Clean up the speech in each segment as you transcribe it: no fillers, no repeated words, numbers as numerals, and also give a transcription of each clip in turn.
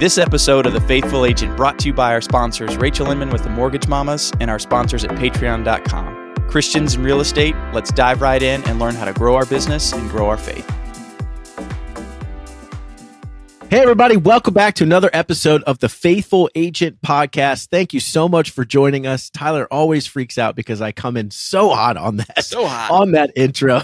This episode of The Faithful Agent brought to you by our sponsors, Rachel Inman with the Mortgage Mamas, and our sponsors at Patreon.com. Christians in real estate, let's dive right in and learn how to grow our business and grow our faith. Hey, everybody. Welcome back to another episode of the Faithful Agent podcast. Thank you so much for joining us. Tyler always freaks out because I come in so hot on that intro.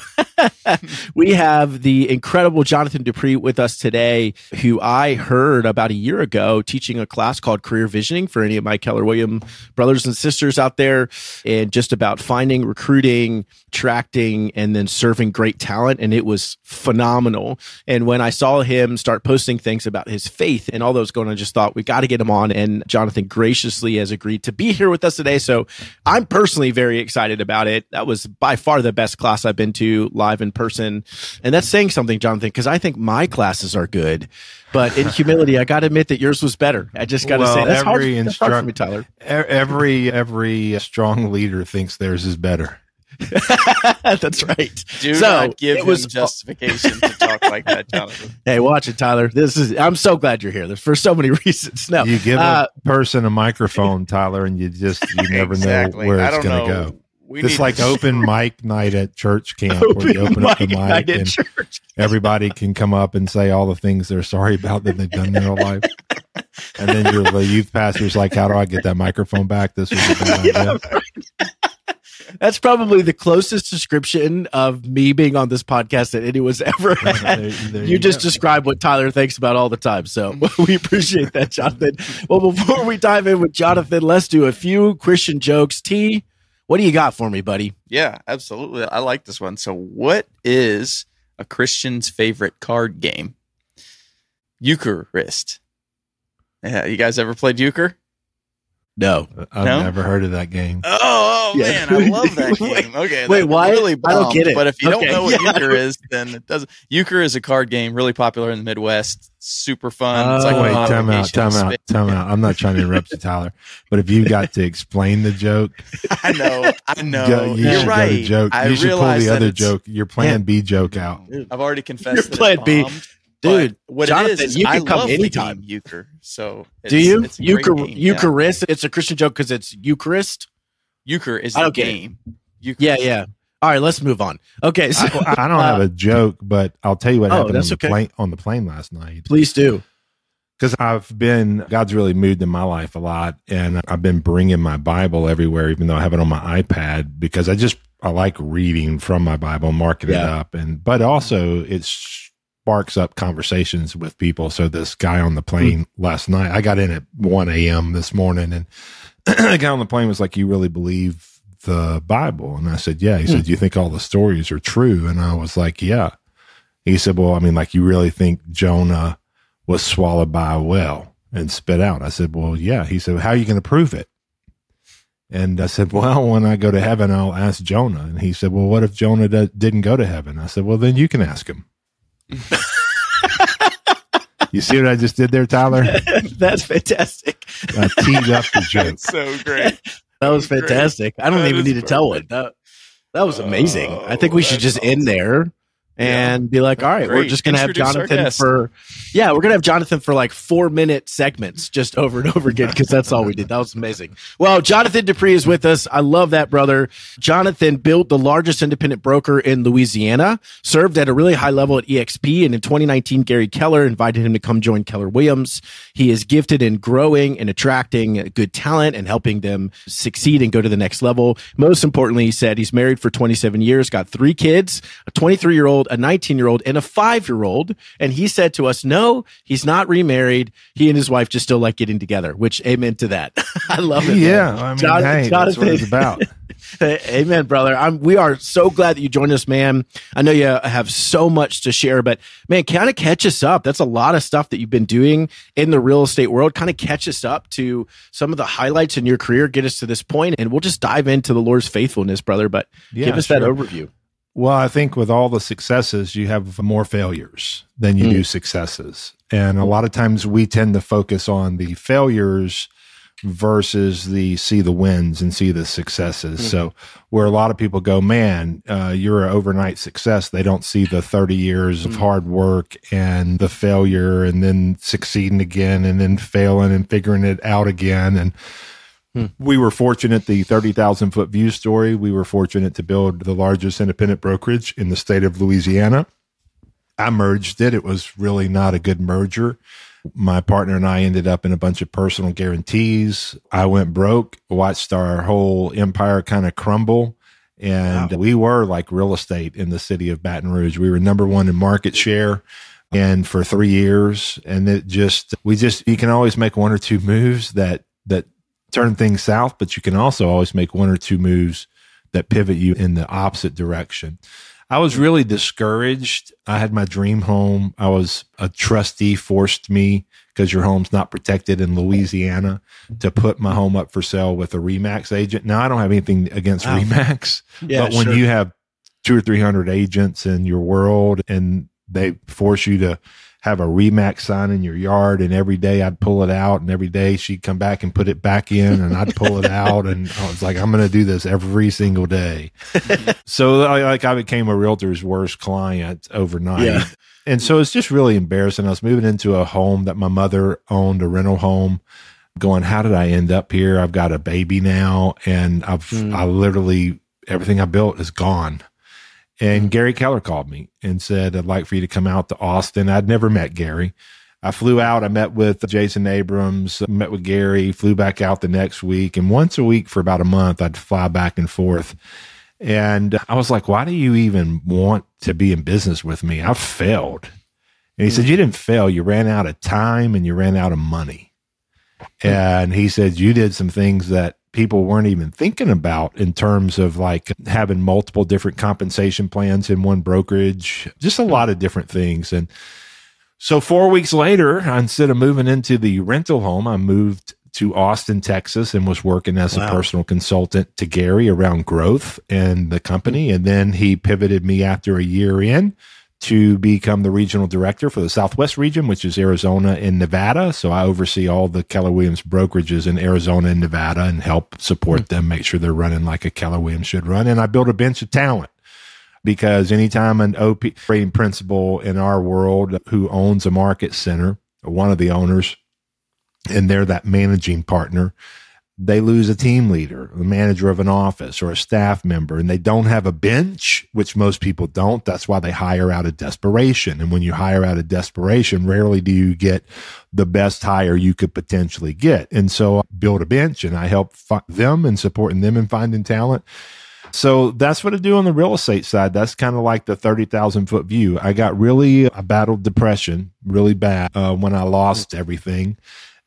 We have the incredible Jonathan Dupree with us today, who I heard about a year ago teaching a class called Career Visioning for any of my Keller Williams brothers and sisters out there, and just about finding, recruiting, attracting, and then serving great talent. And it was phenomenal. And when I saw him start posting things about his faith and all those going on, I just thought we got to get him on. And Jonathan graciously has agreed to be here with us today. So I'm personally very excited about it. That was by far the best class I've been to live in person. And that's saying something, Jonathan, because I think my classes are good. But in humility, I got to admit that yours was better. I just got to say, that's hard for me, Tyler. Every strong leader thinks theirs is better. That's right. Do not give him justification to talk like that, Jonathan. Hey, watch it, Tyler. I'm so glad you're here. There's for so many reasons. No, you give a person a microphone, Tyler, and you never know where it's going to go. It's like open mic night at church camp, where you open up the mic and everybody can come up and say all the things they're sorry about that they've done in their life. And then the youth pastor's like, "How do I get that microphone back? This was a bad idea." Right. That's probably the closest description of me being on this podcast that anyone's ever had. You just described what Tyler thinks about all the time. So we appreciate that, Jonathan. Well, before we dive in with Jonathan, let's do a few Christian jokes. T, what do you got for me, buddy? Yeah, absolutely. I like this one. So what is a Christian's favorite card game? Eucharist. Yeah, you guys ever played Euchre? No, I've never heard of that game. Oh, man, I love that game. Okay, wait, why? Really bomb, I don't get it. But if you don't know what Euchre is, then it doesn't. Euchre is a card game, really popular in the Midwest. Super fun. It's like time out. I'm not trying to interrupt you, Tyler, but if you got to explain the joke, I know. You're right. You should pull the other joke. Your plan B joke out. I've already confessed. Your plan B. Dude, what Jonathan, it is, you can come anytime. Euchre. So do you? It's Eucharist. Yeah. It's a Christian joke because it's Eucharist. Euchre is a game. Yeah. All right, let's move on. Okay. So, I don't have a joke, but I'll tell you what happened on the plane last night. Please do. Because God's really moved in my life a lot, and I've been bringing my Bible everywhere, even though I have it on my iPad, because I like reading from my Bible, marking it up. But also it's sparks up conversations with people. So this guy on the plane last night, I got in at 1 a.m. this morning, and the guy on the plane was like, "You really believe the Bible?" And I said, "Yeah." He said, "Do you think all the stories are true?" And I was like, "Yeah." He said, "Well, I mean, like, you really think Jonah was swallowed by a whale and spit out?" I said, "Well, yeah." He said, "How are you going to prove it?" And I said, "Well, when I go to heaven, I'll ask Jonah." And he said, "Well, what if Jonah didn't go to heaven?" I said, "Well, then you can ask him." You see what I just did there, Tyler? That's fantastic. I teed up the joke. That's so great. That was fantastic. I don't even need to tell one. That was amazing. I think we should just end there and be like, all right, we're just going to have Jonathan for like 4-minute segments just over and over again, because that's all we did. That was amazing. Well, Jonathan Dupree is with us. I love that, brother. Jonathan built the largest independent broker in Louisiana, served at a really high level at EXP, and in 2019, Gary Keller invited him to come join Keller Williams. He is gifted in growing and attracting good talent and helping them succeed and go to the next level. Most importantly, he said he's married for 27 years, got 3 kids, a 23-year-old, a 19-year-old, and a 5-year-old. And he said to us, no, he's not remarried. He and his wife just still like getting together, which amen to that. I love it. Yeah. Man. I mean, Jonathan, that's what it's about. Amen, brother. We are so glad that you joined us, man. I know you have so much to share, but man, kind of catch us up. That's a lot of stuff that you've been doing in the real estate world. Kind of catch us up to some of the highlights in your career, get us to this point, and we'll just dive into the Lord's faithfulness, brother, but give us that overview. Well, I think with all the successes, you have more failures than you do successes. And a lot of times we tend to focus on the failures versus the see the wins and see the successes. Mm-hmm. So where a lot of people go, man, you're an overnight success. They don't see the 30 years mm-hmm. of hard work and the failure and then succeeding again and then failing and figuring it out again. And we were fortunate, the 30,000 foot view story, we were fortunate to build the largest independent brokerage in the state of Louisiana. I merged it. It was really not a good merger. My partner and I ended up in a bunch of personal guarantees. I went broke, watched our whole empire kind of crumble. And wow. We were like real estate in the city of Baton Rouge. We were number one in market share. And for 3 years, and it just, you can always make one or two moves that turn things south, but you can also always make one or two moves that pivot you in the opposite direction. I was really discouraged. I had my dream home. I was a trustee forced me, because your home's not protected in Louisiana, to put my home up for sale with a Remax agent. Now, I don't have anything against Remax, but when you have 200 or 300 agents in your world and they force you to have a Remax sign in your yard, and every day I'd pull it out, and every day she'd come back and put it back in, and I'd pull it out, and I was like, I'm going to do this every single day. So like I became a realtor's worst client overnight. Yeah. And so it's just really embarrassing. I was moving into a home that my mother owned, a rental home, going, how did I end up here? I've got a baby now, and I literally, everything I built is gone. And Gary Keller called me and said, I'd like for you to come out to Austin. I'd never met Gary. I flew out. I met with Jason Abrams, met with Gary, flew back out the next week. And once a week for about a month, I'd fly back and forth. And I was like, why do you even want to be in business with me? I failed. And he said, you didn't fail. You ran out of time and you ran out of money. And he said, you did some things that people weren't even thinking about in terms of like having multiple different compensation plans in one brokerage, just a lot of different things. And so 4 weeks later, instead of moving into the rental home, I moved to Austin, Texas, and was working as a personal consultant to Gary around growth and the company. And then he pivoted me after a year in to become the regional director for the Southwest region, which is Arizona and Nevada. So I oversee all the Keller Williams brokerages in Arizona and Nevada and help support them, make sure they're running like a Keller Williams should run. And I build a bench of talent, because anytime an operating principal in our world who owns a market center, or one of the owners, and they're that managing partner, they lose a team leader, a manager of an office, or a staff member, and they don't have a bench, which most people don't. That's why they hire out of desperation. And when you hire out of desperation, rarely do you get the best hire you could potentially get. And so I build a bench, and I help them and supporting them in finding talent. So that's what I do on the real estate side. That's kind of like the 30,000 foot view. I battled depression really bad when I lost everything.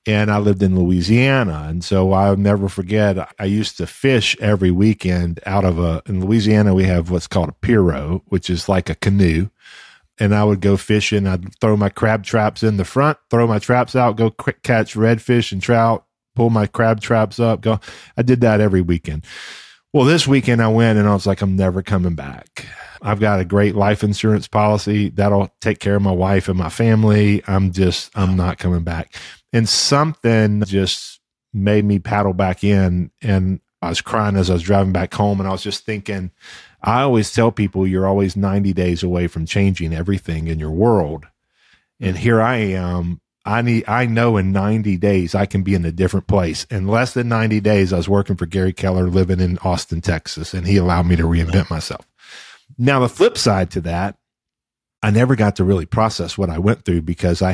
And I lived in Louisiana. And so I'll never forget, I used to fish every weekend out of in Louisiana, we have what's called a pirogue, which is like a canoe. And I would go fishing. I'd throw my crab traps in the front, throw my traps out, go catch redfish and trout, pull my crab traps up. I did that every weekend. Well, this weekend I went and I was like, I'm never coming back. I've got a great life insurance policy that'll take care of my wife and my family. I'm not coming back. And something just made me paddle back in, and I was crying as I was driving back home, and I was just thinking, I always tell people you're always 90 days away from changing everything in your world. And here I am. I know in 90 days I can be in a different place. In less than 90 days, I was working for Gary Keller, living in Austin, Texas, and he allowed me to reinvent myself. Now, the flip side to that, I never got to really process what I went through, because I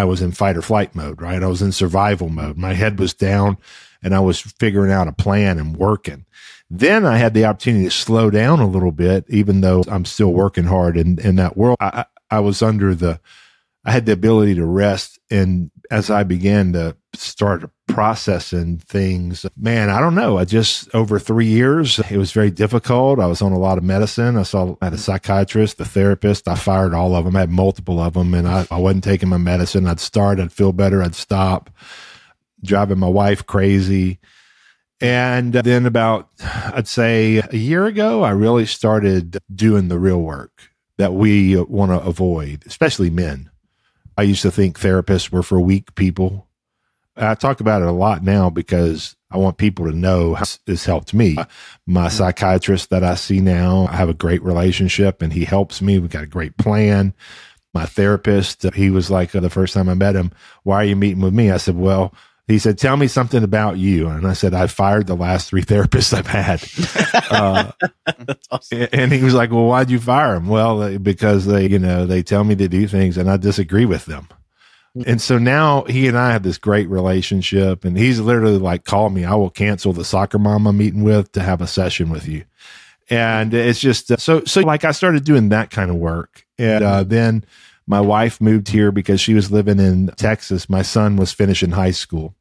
was in fight or flight mode, right? I was in survival mode. My head was down and I was figuring out a plan and working. Then I had the opportunity to slow down a little bit, even though I'm still working hard in that world. I had the ability to rest. And as I began to start processing things, man, I don't know. Over 3 years, it was very difficult. I was on a lot of medicine. I had a psychiatrist, the therapist. I fired all of them. I had multiple of them, and I wasn't taking my medicine. I'd feel better. I'd stop, driving my wife crazy. And then about, I'd say a year ago, I really started doing the real work that we want to avoid, especially men. I used to think therapists were for weak people. I talk about it a lot now because I want people to know how this helped me. My psychiatrist that I see now, I have a great relationship and he helps me. We've got a great plan. My therapist, he was like, the first time I met him, why are you meeting with me? I said, well, he said, tell me something about you. And I said, I fired the last 3 therapists I've had. That's awesome. And he was like, well, why'd you fire them? Well, because they tell me to do things and I disagree with them. And so now he and I have this great relationship, and he's literally like, call me. I will cancel the soccer mom I'm meeting with to have a session with you. And it's just so like I started doing that kind of work. And then my wife moved here because she was living in Texas. My son was finishing high school.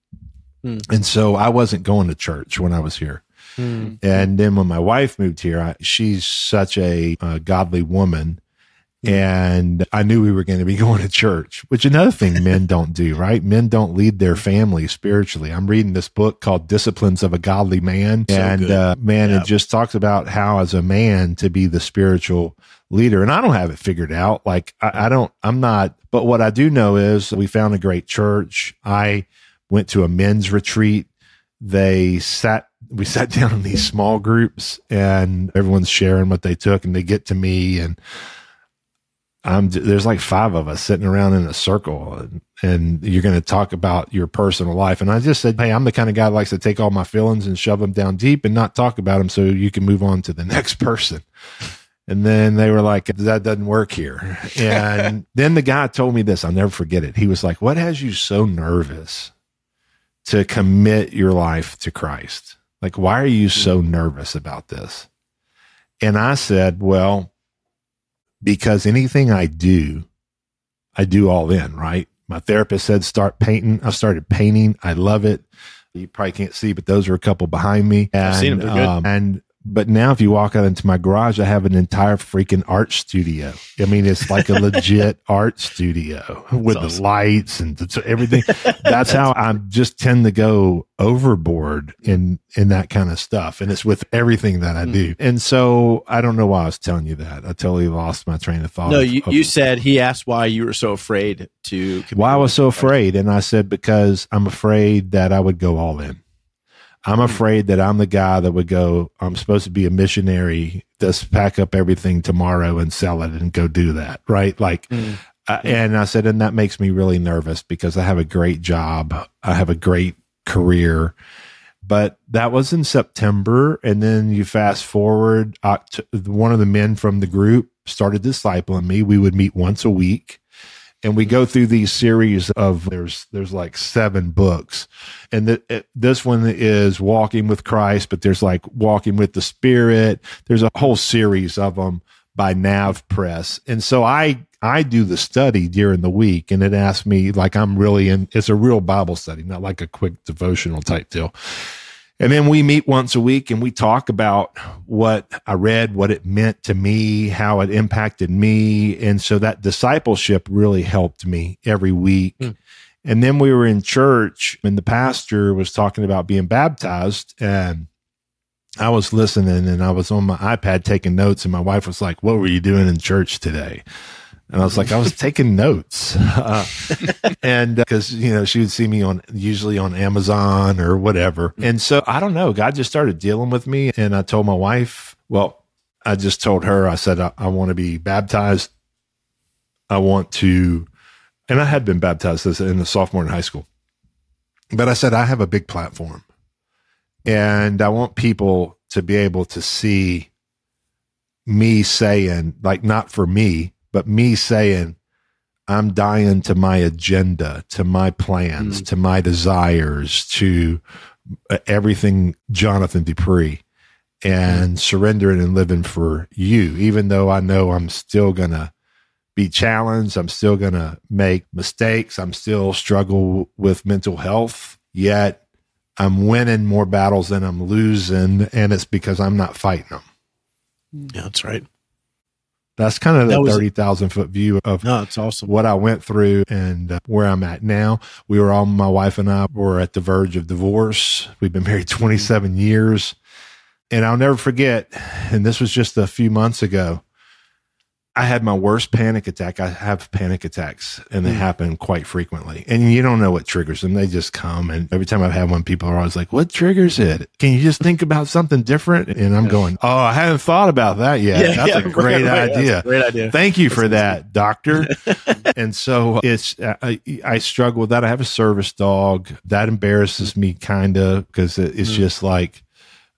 And so I wasn't going to church when I was here. And then when my wife moved here, she's such a godly woman. And I knew we were going to be going to church, which another thing men don't do, right? Men don't lead their family spiritually. I'm reading this book called Disciplines of a Godly Man. It just talks about how as a man to be the spiritual leader. And I don't have it figured out. Like but what I do know is we found a great church. I went to a men's retreat. We sat down in these small groups and everyone's sharing what they took and they get to me and there's like 5 of us sitting around in a circle and you're going to talk about your personal life. And I just said, hey, I'm the kind of guy that likes to take all my feelings and shove them down deep and not talk about them so you can move on to the next person. And then they were like, that doesn't work here. And then the guy told me this, I'll never forget it. He was like, what has you so nervous to commit your life to Christ? Like, why are you so nervous about this? And I said, well, because anything I do all in, right? My therapist said, start painting. I started painting. I love it. You probably can't see, but those are a couple behind me. And, I've seen them. They're good. But now if you walk out into my garage, I have an entire freaking art studio. I mean, it's like a legit art studio with the lights and everything. That's how I just tend to go overboard in that kind of stuff. And it's with everything that I do. And so I don't know why I was telling you that. I totally lost my train of thought. No, you said he asked why you were so afraid to. Why I was so afraid. And I said, because I'm afraid that I would go all in. I'm afraid that I'm the guy that would go, I'm supposed to be a missionary, just pack up everything tomorrow and sell it and go do that, right? Like, and I said, and that makes me really nervous because I have a great job. I have a great career. But that was in September. And then you fast forward, one of the men from the group started discipling me. We would meet once a week. And we go through these series of there's like 7 books, and this one is Walking with Christ, but there's like Walking with the Spirit. There's a whole series of them by Nav Press, and so I do the study during the week, and it asks me like I'm really in. It's a real Bible study, not like a quick devotional type deal. And then we meet once a week and we talk about what I read, what it meant to me, how it impacted me. And so that discipleship really helped me every week. And then we were in church and the pastor was talking about being baptized. And I was listening and I was on my iPad taking notes. And my wife was like, what were you doing in church today? And I was like, I was taking notes. And because, she would see me usually on Amazon or whatever. And so I don't know, God just started dealing with me. And I told my wife, I said, I want to be baptized. And I had been baptized as a sophomore in high school, but I said, I have a big platform and I want people to be able to see me saying, like, not for me, but me saying, I'm dying to my agenda, to my plans, to my desires, to everything Jonathan Dupree, and surrendering and living for you, even though I know I'm still going to be challenged. I'm still going to make mistakes. I'm still struggle with mental health, yet I'm winning more battles than I'm losing, and it's because I'm not fighting them. Yeah, that's right. That's kind of the 30,000-foot view of what I went through and where I'm at now. My wife and I were at the verge of divorce. We've been married 27 years. And I'll never forget, and this was just a few months ago, I had my worst panic attack. I have panic attacks, and they happen quite frequently. And you don't know what triggers them. They just come. And every time I've had one, people are always like, what triggers it? Can you just think about something different? And I'm going, oh, I haven't thought about that yet. That's a great idea. That's a great idea. Thank you for that, doctor. And so it's, I struggle with that. I have a service dog. That embarrasses me kind of, because it's just like,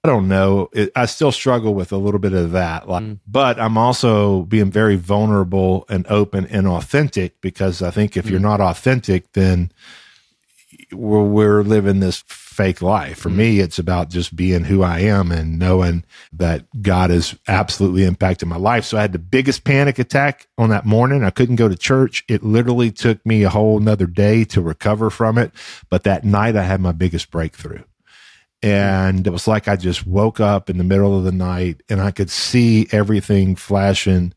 I don't know. I still struggle with a little bit of that. Like, but I'm also being very vulnerable and open and authentic, because I think if you're not authentic, then we're living this fake life. For me, it's about just being who I am and knowing that God has absolutely impacted my life. So I had the biggest panic attack on that morning. I couldn't go to church. It literally took me a whole nother day to recover from it. But that night I had my biggest breakthrough. And it was like I just woke up in the middle of the night, and I could see everything flashing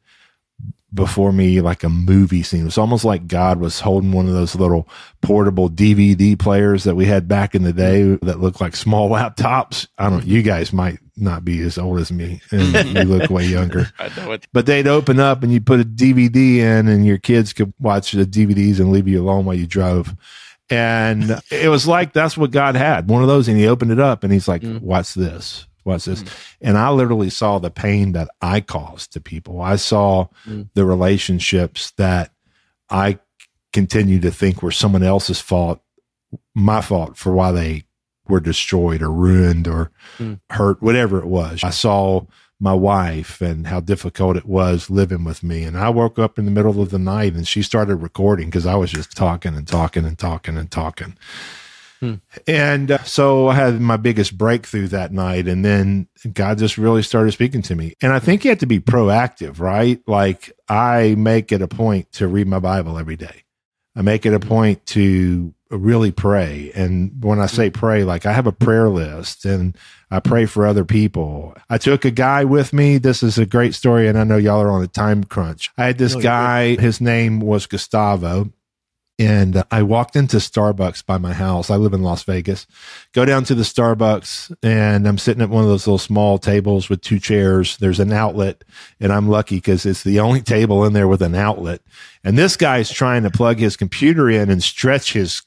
before me like a movie scene. It was almost like God was holding one of those little portable DVD players that we had back in the day that looked like small laptops. I don't know. You guys might not be as old as me, and you look way younger. I know it. But they'd open up, and you put a DVD in, and your kids could watch the DVDs and leave you alone while you drove. And it was like, that's what God had, one of those. And he opened it up and he's like, what's this? And I literally saw the pain that I caused to people. I saw the relationships that I continue to think were someone else's fault, my fault for why they were destroyed or ruined or hurt, whatever it was. I saw my wife and how difficult it was living with me. And I woke up in the middle of the night and she started recording, because I was just talking. And so I had my biggest breakthrough that night. And then God just really started speaking to me. And I think you have to be proactive, right? Like, I make it a point to read my Bible every day. I make it a point to really pray. And when I say pray, like, I have a prayer list and I pray for other people. I took a guy with me. This is a great story, and I know y'all are on a time crunch. I had this guy, his name was Gustavo, and I walked into Starbucks by my house. I live in Las Vegas. Go down to the Starbucks, and I'm sitting at one of those little small tables with two chairs. There's an outlet, and I'm lucky because it's the only table in there with an outlet. And this guy's trying to plug his computer in and stretch his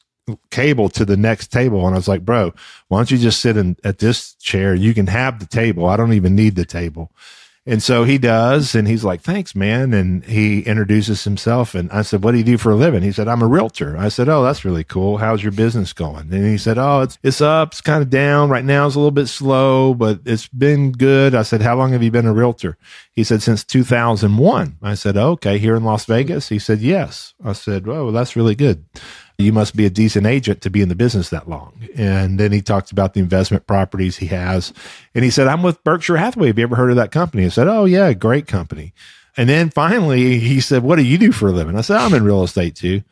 cable to the next table. And I was like, bro, why don't you just sit in at this chair? You can have the table. I don't even need the table. And so he does. And he's like, thanks, man. And he introduces himself. And I said, what do you do for a living? He said, I'm a realtor. I said, oh, that's really cool. How's your business going? And he said, oh, it's up. It's kind of down right now. It's a little bit slow, but it's been good. I said, how long have you been a realtor? He said, since 2001. I said, okay, here in Las Vegas. He said, yes. I said, well, that's really good. You must be a decent agent to be in the business that long. And then he talked about the investment properties he has. And he said, I'm with Berkshire Hathaway. Have you ever heard of that company? I said, oh, yeah, great company. And then finally he said, what do you do for a living? I said, I'm in real estate too.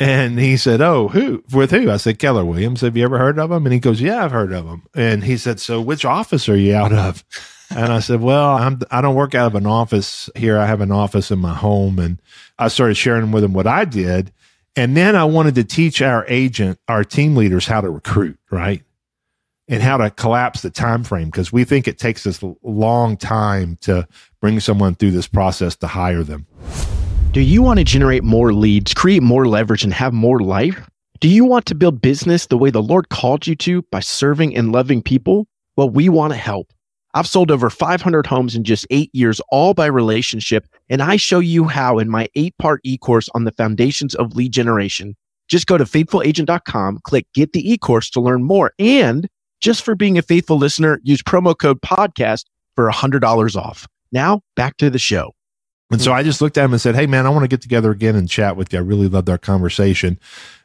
And he said, oh, with who? I said, Keller Williams. Have you ever heard of him? And he goes, yeah, I've heard of him. And he said, so which office are you out of? And I said, well, I don't work out of an office here. I have an office in my home. And I started sharing with him what I did. And then I wanted to teach our team leaders how to recruit, right? And how to collapse the time frame, because we think it takes us a long time to bring someone through this process to hire them. Do you want to generate more leads, create more leverage, and have more life? Do you want to build business the way the Lord called you to, by serving and loving people? Well, we want to help. I've sold over 500 homes in just 8 years, all by relationship, and I show you how in my 8-part e-course on the foundations of lead generation. Just go to faithfulagent.com, click Get the E-Course to learn more, and just for being a faithful listener, use promo code PODCAST for $100 off. Now, back to the show. And so I just looked at him and said, hey, man, I want to get together again and chat with you. I really loved our conversation.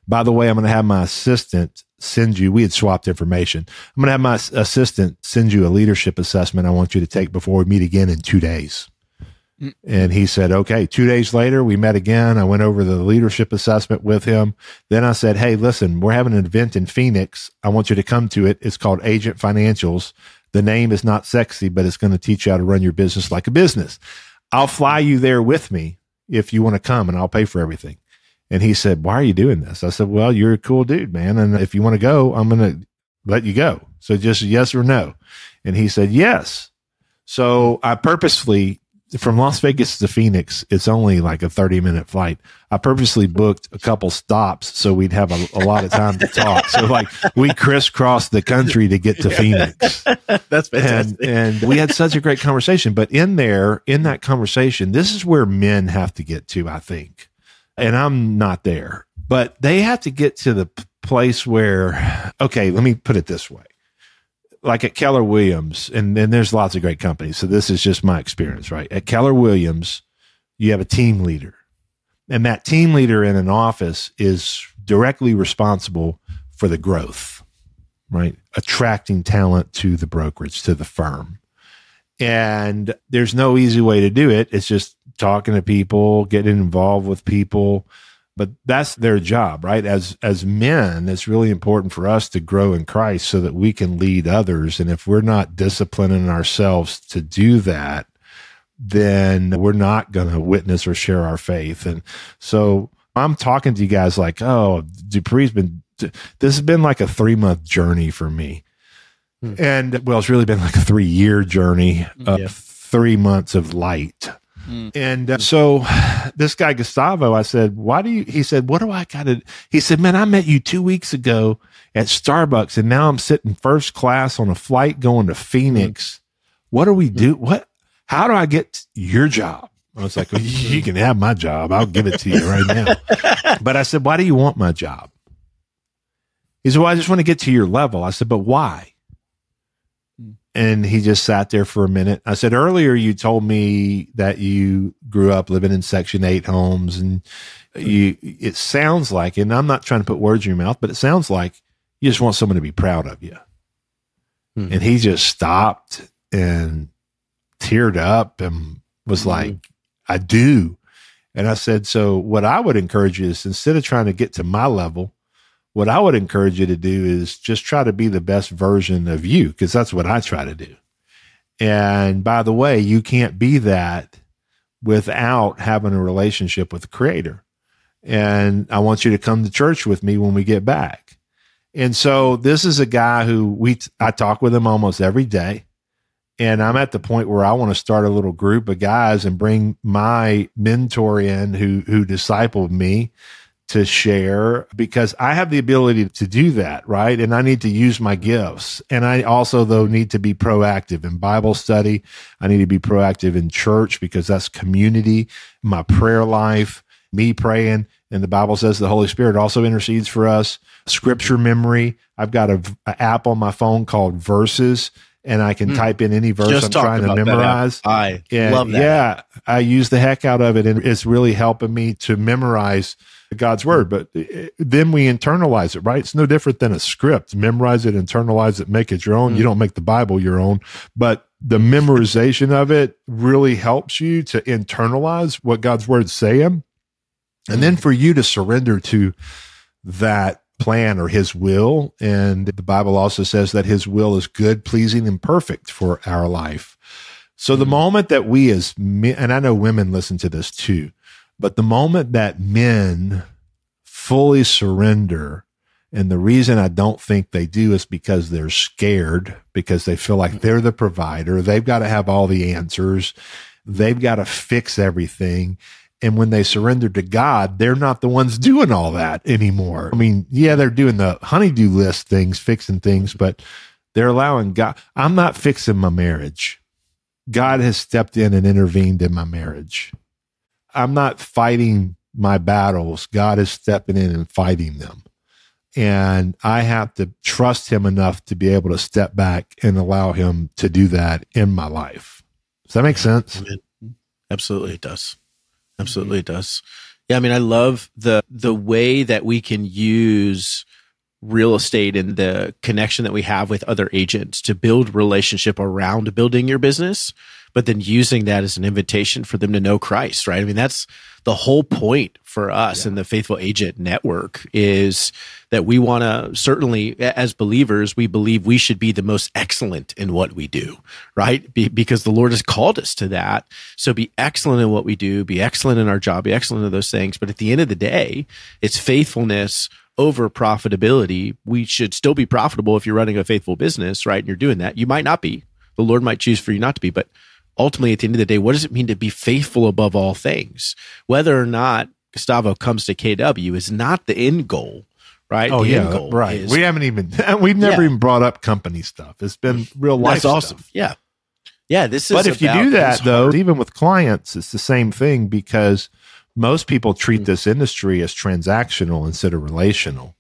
By the way, I'm going to have my assistant send you, we had swapped information. I'm going to have my assistant send you a leadership assessment I want you to take before we meet again in 2 days. And he said, okay. 2 days later, we met again. I went over the leadership assessment with him. Then I said, hey, listen, we're having an event in Phoenix. I want you to come to it. It's called Agent Financials. The name is not sexy, but it's going to teach you how to run your business like a business. I'll fly you there with me if you want to come, and I'll pay for everything. And he said, why are you doing this? I said, well, you're a cool dude, man. And if you want to go, I'm going to let you go. So just yes or no. And he said, yes. So I purposefully from Las Vegas to Phoenix, it's only like a 30-minute flight. I purposely booked a couple stops so we'd have a lot of time to talk. So like we crisscrossed the country to get to Phoenix. That's fantastic. And we had such a great conversation. But in that conversation, this is where men have to get to, I think. And I'm not there, but they have to get to the place where, okay, let me put it this way. Like at Keller Williams, and there's lots of great companies. So this is just my experience, right? At Keller Williams, you have a team leader. And that team leader in an office is directly responsible for the growth, right? Attracting talent to the brokerage, to the firm. And there's no easy way to do it. It's just talking to people, getting involved with people. But that's their job, right? As men, it's really important for us to grow in Christ so that we can lead others. And if we're not disciplining ourselves to do that, then we're not going to witness or share our faith. And so I'm talking to you guys like, oh, this has been like a 3-month journey for me. And well, it's really been like a 3-year journey of 3 months of light. And so this guy, Gustavo, I said, he said, what do I got to, he said, man, I met you 2 weeks ago at Starbucks and now I'm sitting first class on a flight going to Phoenix. What do we do? How do I get your job? I was like, well, you can have my job. I'll give it to you right now. But I said, why do you want my job? He said, well, I just want to get to your level. I said, but why? And he just sat there for a minute. I said, earlier you told me that you grew up living in Section 8 homes, and it sounds like, and I'm not trying to put words in your mouth, but it sounds like you just want someone to be proud of you. Mm-hmm. And he just stopped and teared up and was like, I do. And I said, so what I would encourage you is, instead of trying to get to my level, what I would encourage you to do is just try to be the best version of you, because that's what I try to do. And by the way, you can't be that without having a relationship with the Creator. And I want you to come to church with me when we get back. And so this is a guy who I talk with him almost every day. And I'm at the point where I want to start a little group of guys and bring my mentor in who discipled me to share, because I have the ability to do that, right? And I need to use my gifts. And I also, though, need to be proactive in Bible study. I need to be proactive in church, because that's community, my prayer life, me praying. And the Bible says the Holy Spirit also intercedes for us. Scripture memory. I've got an app on my phone called Verses, and I can type in any verse I'm trying to memorize. I love that. Yeah, I use the heck out of it, and it's really helping me to memorize God's word. But then we internalize it, right? It's no different than a script. Memorize it, internalize it, make it your own. You don't make the Bible your own, but the memorization of it really helps you to internalize what God's word's saying. And then for you to surrender to that plan or his will. And the Bible also says that his will is good, pleasing, and perfect for our life. So the moment that we as men, and I know women listen to this too, but the moment that men fully surrender, and the reason I don't think they do is because they're scared, because they feel like they're the provider. They've got to have all the answers. They've got to fix everything. And when they surrender to God, they're not the ones doing all that anymore. I mean, yeah, they're doing the honey-do list things, fixing things, but they're allowing God. I'm not fixing my marriage. God has stepped in and intervened in my marriage. I'm not fighting my battles. God is stepping in and fighting them. And I have to trust him enough to be able to step back and allow him to do that in my life. Does that make sense? Absolutely, it does. Absolutely, it does. Yeah, I mean, I love the way that we can use real estate and the connection that we have with other agents to build relationship around building your business, but then using that as an invitation for them to know Christ, right? I mean, that's the whole point for us in the Faithful Agent Network, is that we want to, certainly as believers, we believe we should be the most excellent in what we do, right? Because the Lord has called us to that. So be excellent in what we do, be excellent in our job, be excellent in those things. But at the end of the day, it's faithfulness over profitability. We should still be profitable if you're running a faithful business, right? And you're doing that. You might not be. The Lord might choose for you not to be, but ultimately, at the end of the day, what does it mean to be faithful above all things? Whether or not Gustavo comes to KW is not the end goal, right? Oh, the end goal right. Is, we've never even brought up company stuff. It's been real life stuff. That's awesome. Yeah. Yeah, this is. But if you do that, though, even with clients, it's the same thing because most people treat this industry as transactional instead of relational.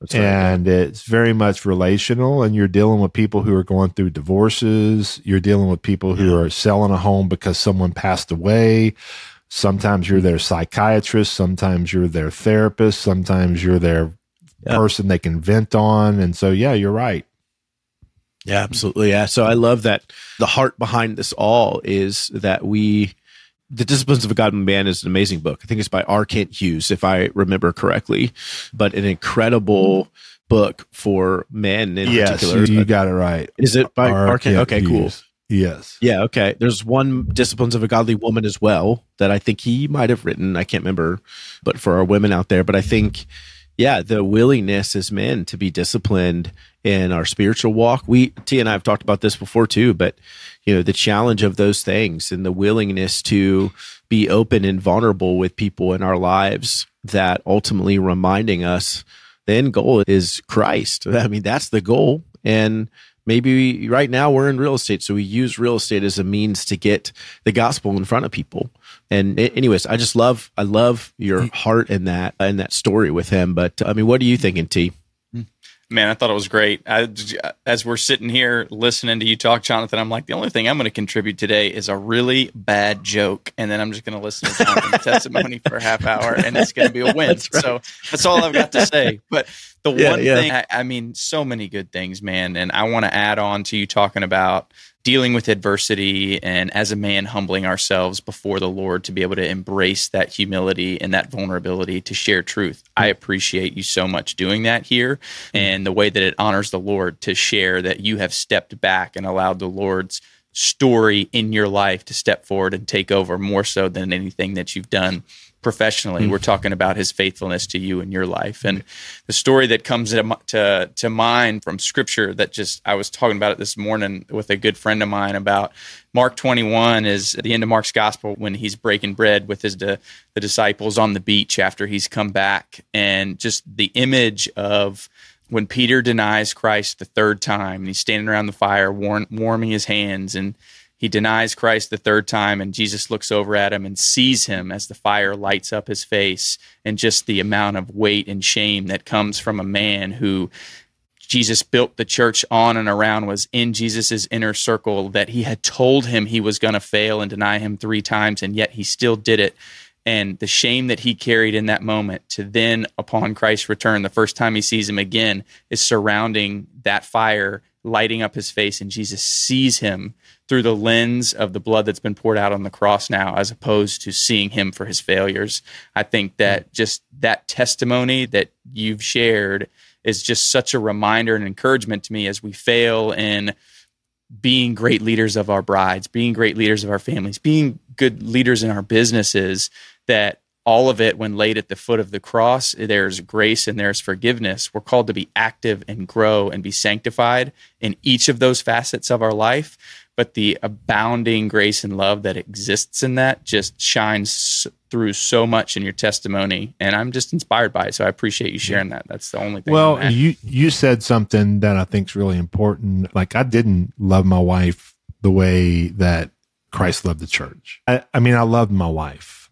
That's right. And it's very much relational, and you're dealing with people who are going through divorces. You're dealing with people who are selling a home because someone passed away. Sometimes you're their psychiatrist. Sometimes you're their therapist. Sometimes you're their person they can vent on. And so, yeah, you're right. Yeah, absolutely. Yeah. So I love that the heart behind this all is that The Disciplines of a Godly Man is an amazing book. I think it's by R. Kent Hughes, if I remember correctly, but an incredible book for men in particular. Yes, you got it right. Is it by R. Kent? Okay, cool. Yes. Yeah, okay. There's one, Disciplines of a Godly Woman, as well, that I think he might have written. I can't remember, but for our women out there. But I think, the willingness as men to be disciplined in our spiritual walk. T and I have talked about this before too, but the challenge of those things and the willingness to be open and vulnerable with people in our lives that ultimately reminding us the end goal is Christ. I mean, that's the goal. And maybe right now we're in real estate. So we use real estate as a means to get the gospel in front of people. And anyways, I love your heart in that story with him. But I mean, what are you thinking, T? Man, I thought it was great. As we're sitting here listening to you talk, Jonathan, I'm like, the only thing I'm going to contribute today is a really bad joke. And then I'm just going to listen to Jonathan's testimony for a half hour, and it's going to be a win. That's right. So that's all I've got to say. But the one thing, I mean, so many good things, man. And I want to add on to you talking about dealing with adversity and as a man humbling ourselves before the Lord to be able to embrace that humility and that vulnerability to share truth. I appreciate you so much doing that here and the way that it honors the Lord to share that you have stepped back and allowed the Lord's story in your life to step forward and take over more so than anything that you've done professionally. We're talking about his faithfulness to you in your life. And the story that comes to mind from scripture that I was talking about it this morning with a good friend of mine about Mark 21 is the end of Mark's gospel when he's breaking bread with the disciples on the beach after he's come back. And just the image of when Peter denies Christ the third time and he's standing around the fire warming his hands and he denies Christ the third time, and Jesus looks over at him and sees him as the fire lights up his face, and just the amount of weight and shame that comes from a man who Jesus built the church on and around, was in Jesus's inner circle, that he had told him he was going to fail and deny him three times, and yet he still did it. And the shame that he carried in that moment to then, upon Christ's return, the first time he sees him again, is surrounding that fire, lighting up his face, and Jesus sees him through the lens of the blood that's been poured out on the cross now, as opposed to seeing him for his failures. I think that just that testimony that you've shared is just such a reminder and encouragement to me as we fail in being great leaders of our brides, being great leaders of our families, being good leaders in our businesses, that all of it, when laid at the foot of the cross, there's grace and there's forgiveness. We're called to be active and grow and be sanctified in each of those facets of our life. But the abounding grace and love that exists in that just shines through so much in your testimony. And I'm just inspired by it. So I appreciate you sharing that. That's the only thing. Well, you said something that I think is really important. Like, I didn't love my wife the way that Christ loved the church. I mean, I loved my wife.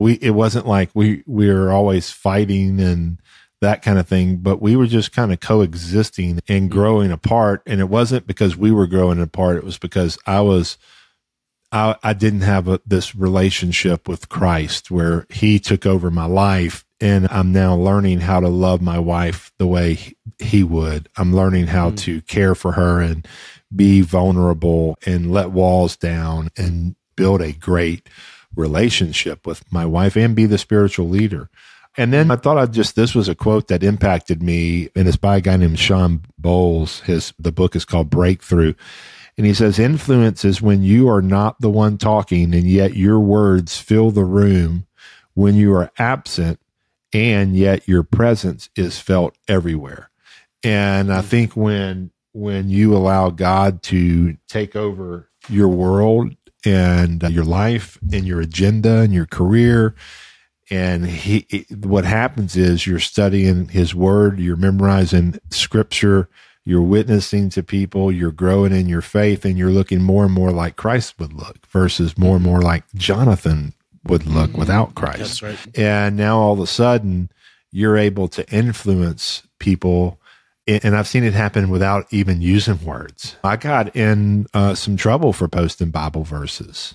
It wasn't like we were always fighting and that kind of thing, but we were just kind of coexisting and growing apart. And it wasn't because we were growing apart. It was because I didn't have this relationship with Christ where he took over my life, and I'm now learning how to love my wife the way he would. I'm learning how to care for her and be vulnerable and let walls down and build a great relationship with my wife and be the spiritual leader. And then I thought this was a quote that impacted me, and it's by a guy named Sean Bowles. The book is called Breakthrough. And he says, influence is when you are not the one talking, and yet your words fill the room, when you are absent, and yet your presence is felt everywhere. And I think when you allow God to take over your world and your life and your agenda and your career. And what happens is you're studying his word, you're memorizing scripture, you're witnessing to people, you're growing in your faith, and you're looking more and more like Christ would look versus more and more like Jonathan would look without Christ. That's right. And now all of a sudden, you're able to influence people. And I've seen it happen without even using words. I got in some trouble for posting Bible verses.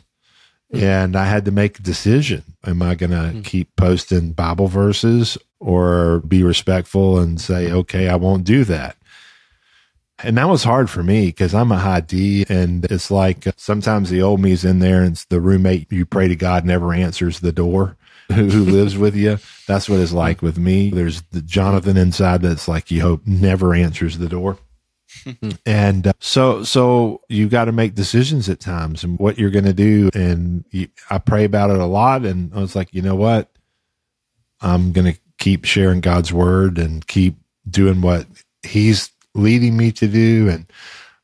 And I had to make a decision. Am I going to keep posting Bible verses or be respectful and say, okay, I won't do that? And that was hard for me because I'm a high D, and it's like sometimes the old me's in there, and it's the roommate you pray to God never answers the door who lives with you. That's what it's like with me. There's the Jonathan inside that's like you hope never answers the door. And so you got to make decisions at times and what you're going to do. And I pray about it a lot. And I was like, you know what? I'm going to keep sharing God's word and keep doing what he's leading me to do. And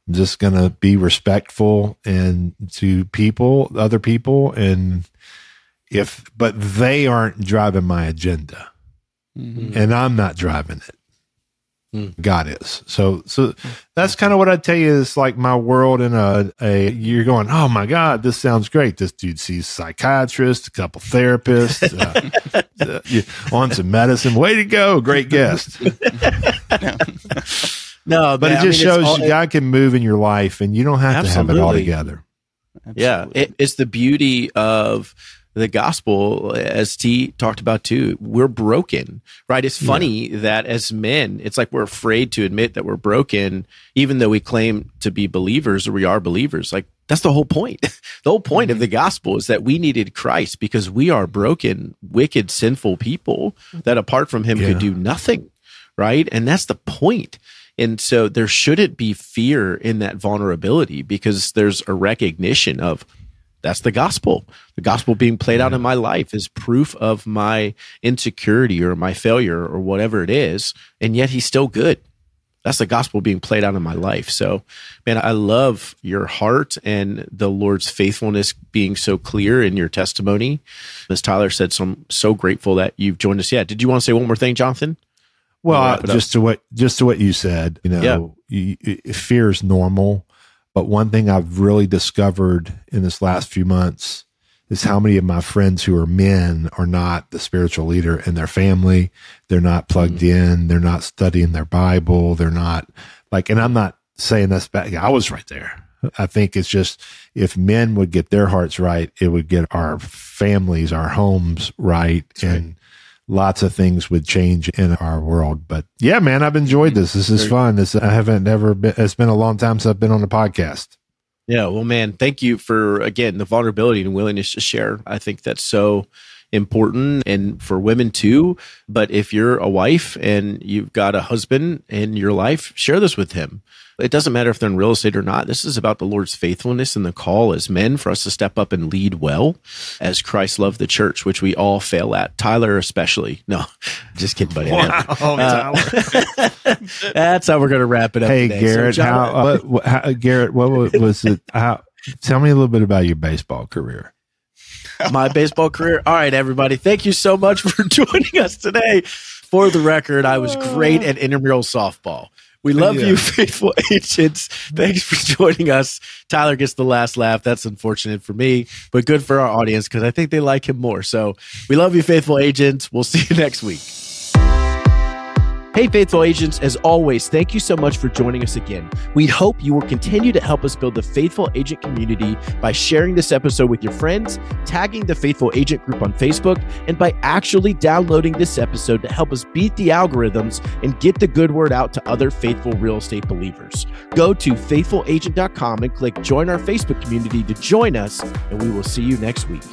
I'm just going to be respectful and to people, other people. And but they aren't driving my agenda and I'm not driving it. God is. So that's kind of what I tell you. It's like my world in a you're going, oh my God, this sounds great. This dude sees psychiatrists, a couple therapists, on some medicine. Way to go. Great guest. No, but man, it just shows God can move in your life and you don't have to have it all together. Absolutely. Yeah. It's the beauty of the gospel, as T talked about too. We're broken, right? It's funny that as men, it's like we're afraid to admit that we're broken, even though we claim to be believers or we are believers. Like, that's the whole point. The whole point of the gospel is that we needed Christ because we are broken, wicked, sinful people that apart from him could do nothing, right? And that's the point. And so there shouldn't be fear in that vulnerability because there's a recognition of, that's the gospel. The gospel being played out in my life is proof of my insecurity or my failure or whatever it is, and yet he's still good. That's the gospel being played out in my life. So, man, I love your heart and the Lord's faithfulness being so clear in your testimony. As Tyler said, so I'm so grateful that you've joined us. Yeah, did you want to say one more thing, Jonathan? Well, just to what you said, you know, fear is normal. But one thing I've really discovered in this last few months is how many of my friends who are men are not the spiritual leader in their family. They're not plugged in. They're not studying their Bible. They're not like, and I'm not saying that's bad. I was right there. I think it's just if men would get their hearts right, it would get our families, our homes right. That's and right. Lots of things would change in our world. But yeah, man, I've enjoyed this. This is fun. It's been a long time since I've been on a podcast. Yeah. Well, man, thank you for, again, the vulnerability and willingness to share. I think that's so important, and for women too. But if you're a wife and you've got a husband in your life, share this with him. It doesn't matter if they're in real estate or not. This is about the Lord's faithfulness and the call as men for us to step up and lead well as Christ loved the church, which we all fail at. Tyler especially. No, just kidding, buddy. Wow, Tyler. That's how we're going to wrap it up today. Garrett, so Garrett, what was it? Tell me a little bit about your baseball career. My baseball career. All right, everybody. Thank you so much for joining us today. For the record, I was great at intramural softball. We love you, faithful agents. Thanks for joining us. Tyler gets the last laugh. That's unfortunate for me, but good for our audience because I think they like him more. So we love you, faithful agents. We'll see you next week. Hey, faithful agents, as always, thank you so much for joining us again. We hope you will continue to help us build the faithful agent community by sharing this episode with your friends, tagging the Faithful Agent group on Facebook, and by actually downloading this episode to help us beat the algorithms and get the good word out to other faithful real estate believers. Go to faithfulagent.com and click join our Facebook community to join us, and we will see you next week.